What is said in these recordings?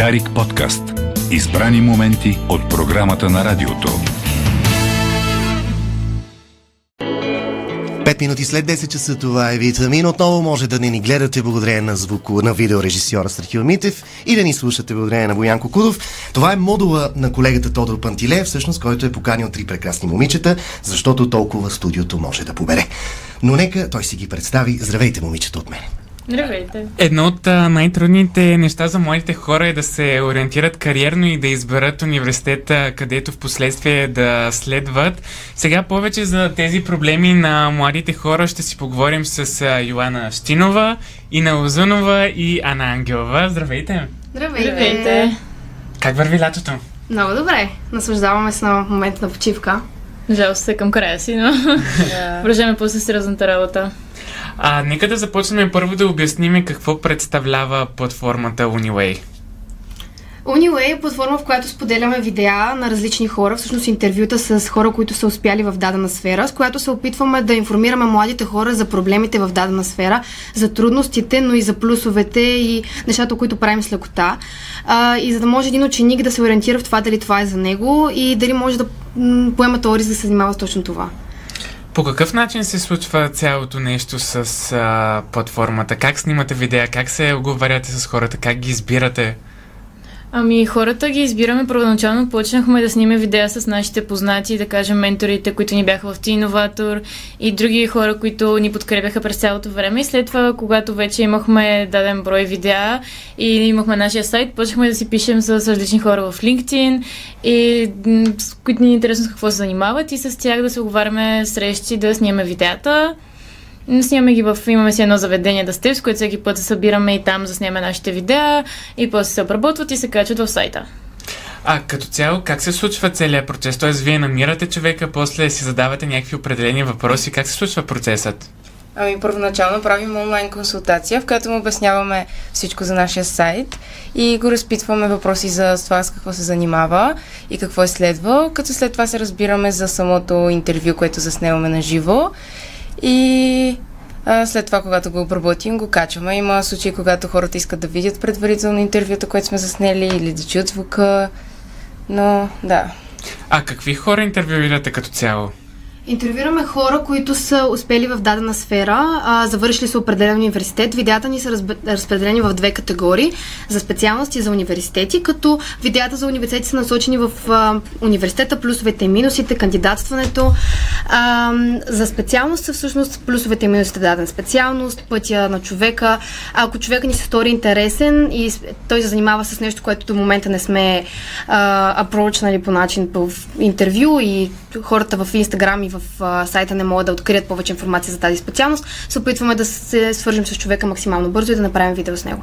Дарик Подкаст. Избрани моменти от програмата на радиото. 5 минути след 10 часа, това е Витамин. Отново може да не ни гледате благодарение на звуко на видеорежисьора Сархил Митев и да ни слушате благодарение на Боянко Кудов. Това е модула на колегата Тодор Пантилев, всъщност, който е поканил три прекрасни момичета, защото толкова студиото може да побере. Но нека той си ги представи. Здравейте, момичета, от мен. Здравейте. Едно от най-трудните неща за младите хора е да се ориентират кариерно и да изберат университета, където в последствие да следват. Сега повече за тези проблеми на младите хора ще си поговорим с Йоана Стинова, Ина Лозунова и Ана Ангелова. Здравейте! Здравейте! Как върви лятото? Много добре. Наслаждаваме се на момент на почивка. Жал се към края си, но продължаваме по-сериозната работа. Нека да започнем първо да обясним какво представлява платформата UniWay. UniWay е платформа, в която споделяме видеа на различни хора, всъщност интервюта с хора, които са успяли в дадена сфера, с която се опитваме да информираме младите хора за проблемите в дадена сфера, за трудностите, но и за плюсовете и нещата, които правим с лекота. И за да може един ученик да се ориентира в това, дали това е за него и дали може да поема този риск да се занимава с точно това. По какъв начин се случва цялото нещо с платформата? Как снимате видеа? Как се оговаряте с хората? Как ги избирате? Ами хората ги избираме. Първоначално почнахме да снимем видеа с нашите познати, да кажем менторите, които ни бяха в T-Innovator и други хора, които ни подкрепяха през цялото време. И след това, когато вече имахме даден брой видеа и имахме нашия сайт, почнахме да си пишем с различни хора в LinkedIn, и с които ни е интересно с какво се занимават и с тях да се оговаряме срещи, да снимаме видеата. Снимаме ги имаме си едно заведение да сте, с което всеки път се събираме и там заснеме нашите видеа и после се обработват и се качват в сайта. Като цяло, как се случва целият процес? Т.е. вие намирате човека, после си задавате някакви определени въпроси. Как се случва процесът? Ами първоначално правим онлайн консултация, в която му обясняваме всичко за нашия сайт и го разпитваме въпроси за това с какво се занимава и какво е следва, като след това се разбираме за самото интервю, което заснемаме на живо. И след това, когато го обработим, го качваме. Има случаи, когато хората искат да видят предварително интервюто, което сме заснели, или да чуят звука, но да. Какви хора интервюирате като цяло? Интервюираме хора, които са успели в дадена сфера, завършили са определен университет. Видеята ни са разпределени в две категории – за специалности и за университети, като видеята за университети са насочени в университета, плюсовете и минусите, кандидатстването. За специалност са всъщност плюсовете и минусите дадена специалност, пътя на човека. Ако човека ни се стори интересен и той се занимава с нещо, което до момента не сме апрочнали по начин в интервю и хората в Инстаграм и в сайта не могат да открият повече информация за тази специалност, се опитваме да се свържим с човека максимално бързо и да направим видео с него.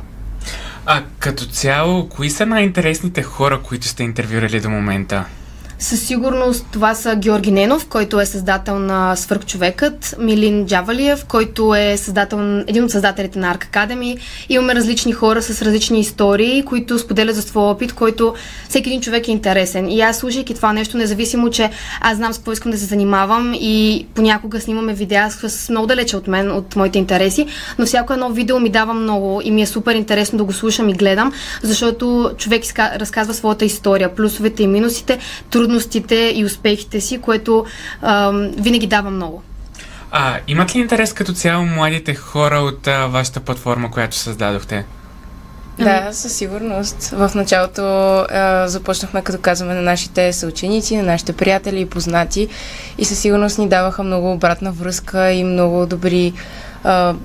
Като цяло, кои са най-интересните хора, които сте интервюрали до момента? Със сигурност това са Георги Ненов, който е създател на Свръхчовекът, Милин Джавалиев, който е един от създателите на Ark Academy. Имаме различни хора с различни истории, които споделят за своя опит, който всеки един човек е интересен. И аз, слушайки това нещо, независимо, че аз знам с какво искам да се занимавам и понякога снимаме видеа с много далече от мен, от моите интереси, но всяко едно видео ми дава много и ми е супер интересно да го слушам и гледам, защото човек разказва своята история, плюсовете и минусите, трудностите и успехите си, което винаги дава много. Имат ли интерес като цяло младите хора от вашата платформа, която създадохте? Да, със сигурност. В началото започнахме като казваме на нашите съученици, на нашите приятели и познати и със сигурност ни даваха много обратна връзка и много добри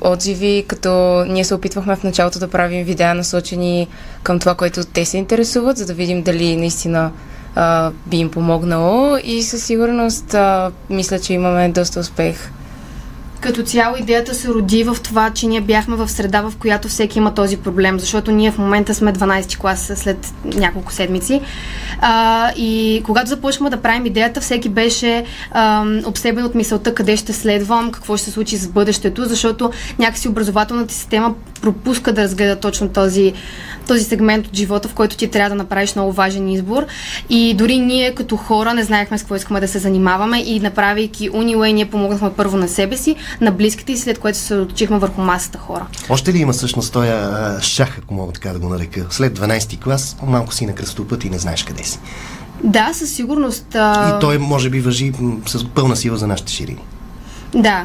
отзиви, като ние се опитвахме в началото да правим видеа насочени към това, което те се интересуват, за да видим дали наистина би им помогнало и със сигурност мисля, че имаме доста успех. Като цяло идеята се роди в това, че ние бяхме в среда, в която всеки има този проблем, защото ние в момента сме 12-ти клас след няколко седмици. И когато започваме да правим идеята, всеки беше обсебен от мисълта къде ще следвам, какво ще се случи с бъдещето, защото някакси образователната система пропуска да разгледа точно този сегмент от живота, в който ти трябва да направиш много важен избор. И дори ние като хора не знаехме с какво искаме да се занимаваме и направейки UniWay, ние помогнахме първо на себе си, на близките и след което се отучихме върху масата хора. Още ли има всъщност този шах, ако мога така да го нарека? След 12-ти клас малко си на кръстопът и не знаеш къде си. Да, със сигурност. И той може би важи с пълна сила за нашите ширини. Да.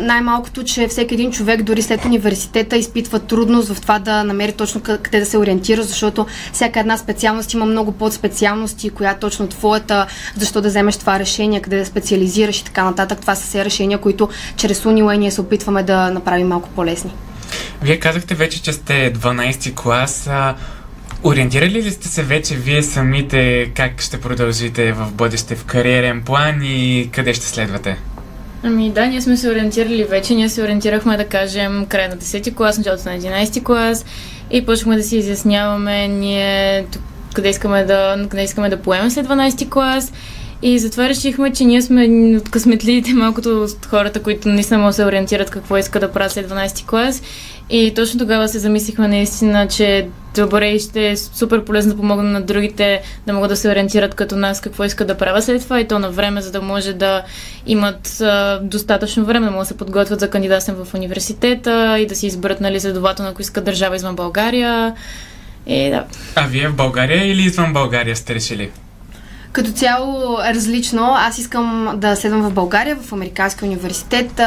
Най-малкото, че всеки един човек дори след университета изпитва трудност в това да намери точно къде да се ориентира, защото всяка една специалност има много подспециалности, коя точно твоята, защо да вземеш това решение, къде да специализираш и така нататък. Това са все решения, които чрез UniWay ние се опитваме да направим малко по-лесни. Вие казахте вече, че сте 12-ти клас. Ориентирали ли сте се вече вие самите как ще продължите в бъдеще в кариерен план и къде ще следвате? Ами да, ние сме се ориентирали вече. Ние се ориентирахме, да кажем, края на 10-ти клас, началото на 11-ти клас и почнахме да си изясняваме ние къде искаме да поемем след 12-ти клас. И затова решихме, че ние сме от късметлиите, малкото от хората, които наистина могат да се ориентират какво иска да правят след 12-ти клас. И точно тогава се замислихме наистина, че добре и ще е супер полезно да помогна на другите да могат да се ориентират като нас какво искат да правят след това и то на време, за да може да имат достатъчно време, да могат да се подготвят за кандидатстване в университета и да си изберат, нали, следователно, ако искат държава извън България. И да. А вие в България или извън България сте решили? Като цяло е различно. Аз искам да следвам в България, в Американския университет.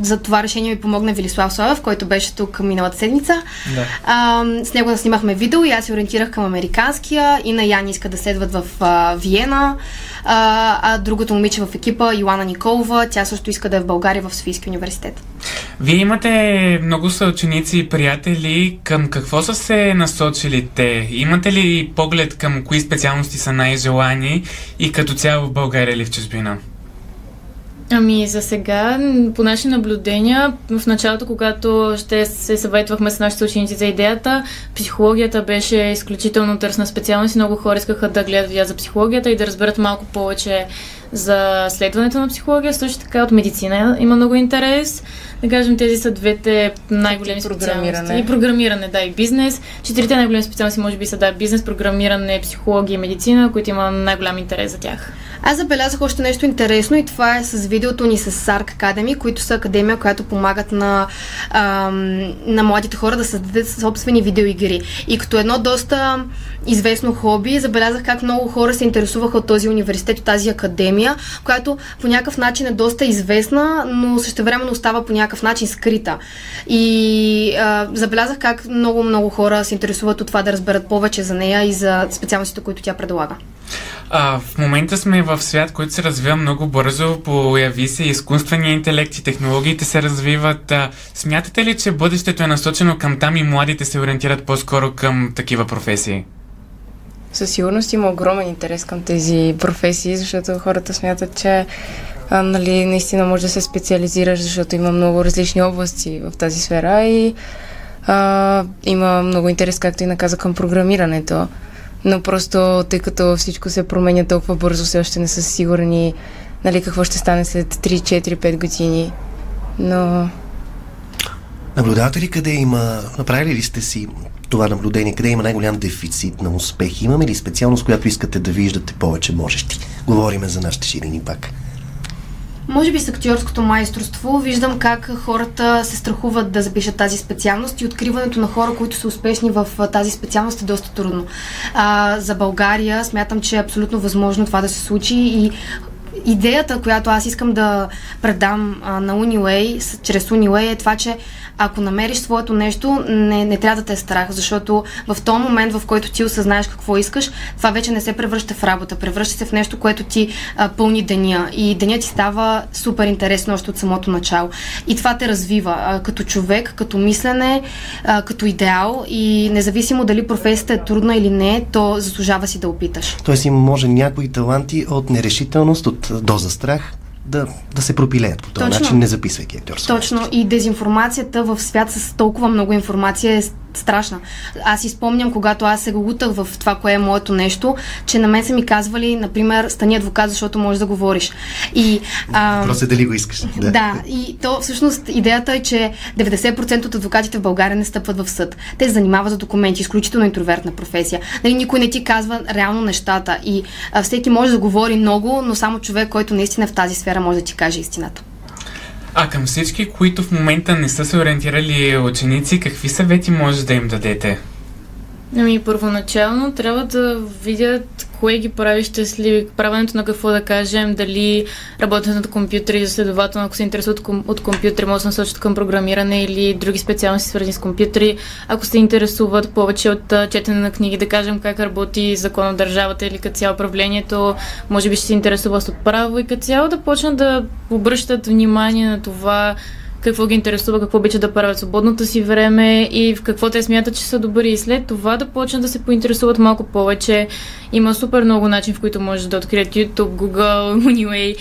За това решение ми помогна Велислав Славев, който беше тук миналата седмица. Да. С него наснимахме видео и аз се ориентирах към Американския. Ина и Яни иска да следват в Виена. А другото момиче в екипа, Йоана Николова, тя също иска да е в България, в Софийски университет. Вие имате много съученици и приятели. Към какво са се насочили те? Имате ли поглед към кои специалности са най-желани? И като цяло в България или в чужбина? Ами за сега, по наши наблюдения, в началото, когато ще се съветвахме с нашите ученици за идеята, психологията беше изключително търсна специалност и много хора искаха да гледат видеа за психологията и да разберат малко повече за следването на психология. Също така от медицина има много интерес. Да кажем, тези са двете най-големи специалности. И програмиране, да, и бизнес. Четирите най-големи специалности може би са да, бизнес, програмиране, психология и медицина, които има най-голям интерес за тях. Аз забелязах още нещо интересно и това е с видеото ни с Sarc Academy, които са академия, която помагат на младите хора да създадат собствени видеоигри. И като едно доста известно хобби, забелязах как много хора се интересуваха от този университет, от тази академия, която по някакъв начин е доста известна, но същевременно остава по някакъв начин скрита. И забелязах как много хора се интересуват от това да разберат повече за нея и за специалностите, които тя предлага. В момента сме в свят, който се развива много бързо, появи се изкуствения интелект и технологиите се развиват. Смятате ли, че бъдещето е насочено към там и младите се ориентират по-скоро към такива професии? Със сигурност има огромен интерес към тези професии, защото хората смятат, че наистина може да се специализираш, защото има много различни области в тази сфера и има много интерес, както и наказа, към програмирането. Но просто, тъй като всичко се променя толкова бързо, все още не са сигурни, нали, какво ще стане след 3-4-5 години. Но... Наблюдавате ли къде има... Направили ли сте си това наблюдение? Къде има най-голям дефицит на успехи? Имаме ли специалност, която искате да виждате повече можещи? Говориме за нашите ширини пак. Може би с актьорското майсторство виждам как хората се страхуват да запишат тази специалност и откриването на хора, които са успешни в тази специалност е доста трудно. За България смятам, че е абсолютно възможно това да се случи и идеята, която аз искам да предам на UniWay, чрез UniWay е това, че ако намериш своето нещо, не трябва да те е страх, защото в този момент, в който ти осъзнаеш какво искаш, това вече не се превръща в работа, превръща се в нещо, което ти пълни деня и денят ти става супер интересно още от самото начало. И това те развива като човек, като мислене, като идеал и независимо дали професията е трудна или не, то заслужава си да опиташ. Тоест им може някои таланти от нерешителност, от доза страх да се пропилеят по този начин, не записвайки актьорство. Точно. И дезинформацията в свят с толкова много информация е страшна. Аз си спомням, когато аз се лутах в това, кое е моето нещо, че на мен са ми казвали, например, стани адвокат, защото можеш да говориш. И, просто дали го искаш. Да, и то всъщност идеята е, че 90% от адвокатите в България не стъпват в съд. Те се занимават за документи, изключително интровертна професия. Нали, никой не ти казва реално нещата и всеки може да говори много, но само човек, който наистина в тази сфера може да ти каже истината. А към всички, които в момента не са се ориентирали ученици, какви съвети може да им дадете? Ами, първоначално трябва да видят кое ги прави щастливи, правенето на какво, да кажем, дали работят над компютри и следователно, ако се интересуват от компютри, може да се насочат към програмиране или други специалности, свързани с компютри. Ако се интересуват повече от четене на книги, да кажем как работи закон от държавата или като цяло управлението, може би ще се интересуват от право и като цяло да почнат да обръщат внимание на това какво ги интересува, какво обичат да правят свободното си време и в какво те смятат, че са добри. И след това да почнат да се поинтересуват малко повече. Има супер много начин, в които можеш да открият YouTube, Google, UniWay,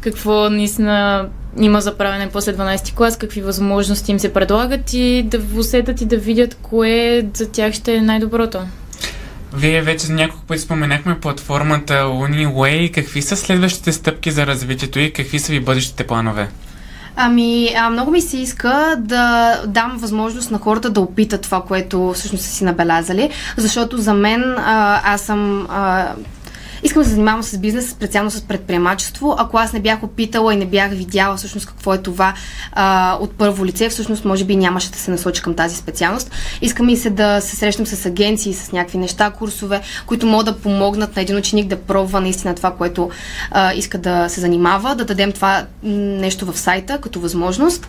какво наистина има за правене после 12-ти клас, какви възможности им се предлагат и да усетат и да видят кое за тях ще е най-доброто. Вие вече няколко пъти споменахме платформата UniWay. Какви са следващите стъпки за развитието и какви са ви бъдещите планове? Ами, много ми се иска да дам възможност на хората да опитат това, което всъщност са си набелязали, защото за мен аз съм... Искам да се занимавам с бизнес, специално с предприемачество. Ако аз не бях опитала и не бях видяла всъщност какво е това от първо лице, всъщност може би нямаше да се насоча към тази специалност. Искам и се да се срещам с агенции, с някакви неща, курсове, които могат да помогнат на един ученик да пробва наистина това, което иска да се занимава, да дадем това нещо в сайта като възможност.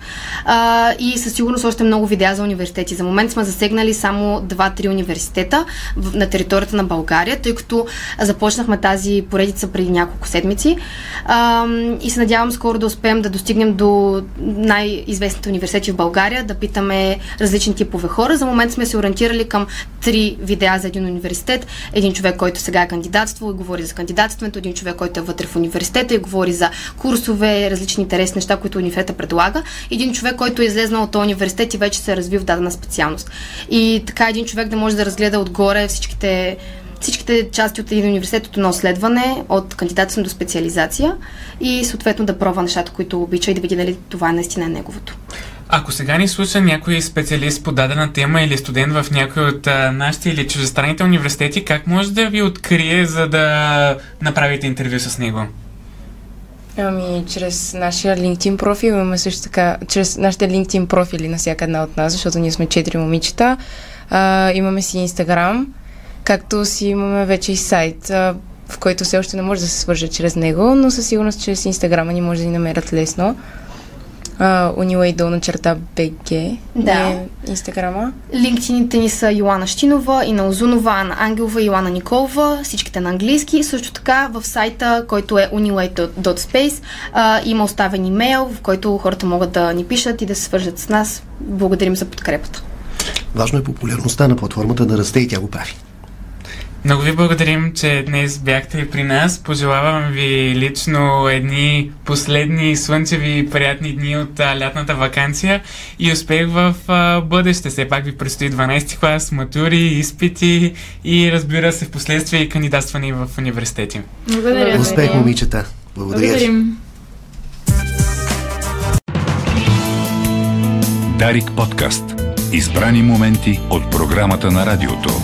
И със сигурност още много видеа за университети. За момент сме засегнали само 2-3 университета на територията на България, тъй като започнахме тази поредица преди няколко седмици и се надявам скоро да успеем да достигнем до най-известните университети в България, да питаме различни типове хора. За момент сме се ориентирали към 3 видеа за един университет. Един човек, който сега е кандидатствал и говори за кандидатстването, един човек, който е вътре в университета и говори за курсове, различни интересни неща, които университета предлага, един човек, който е излезнал от този университет и вече се е развил в дадена специалност. И така един човек да може да разгледа отгоре всичките части от един университет, от едно изследване, от кандидатството до специализация и съответно да пробва нещата, които обича и да види дали това наистина е неговото. Ако сега ни слуша някой специалист по дадена тема или студент в някой от нашите или чуждестранните университети, как може да ви открие, за да направите интервю с него? Ами, чрез нашия LinkedIn профил, имаме също така, чрез нашите LinkedIn профили на всяка една от нас, защото ние сме 4 момичета, имаме си Instagram, както си имаме вече и сайт, в който все още не може да се свържа чрез него, но със сигурност чрез Инстаграма ни може да ни намерят лесно. uniway_bg да. Инстаграма. LinkedIn-ите ни са Йоана Стинова, Ина Лозунова, Ана Ангелова и Йоана Николова, всичките на английски. Също така в сайта, който е uniway.space, има оставен имейл, в който хората могат да ни пишат и да се свържат с нас. Благодарим за подкрепата. Важно е популярността на платформата да расте и тя го прави. Много ви благодарим, че днес бяхте при нас. Пожелавам ви лично едни последни слънчеви приятни дни от лятната ваканция и успех в бъдеще. Все пак ви предстои 12-ти клас, матури, изпити и разбира се в последствие и кандидатстване в университети. Благодаря. Успех, момичета. Благодарим. Дарик подкаст. Избрани моменти от програмата на радиото.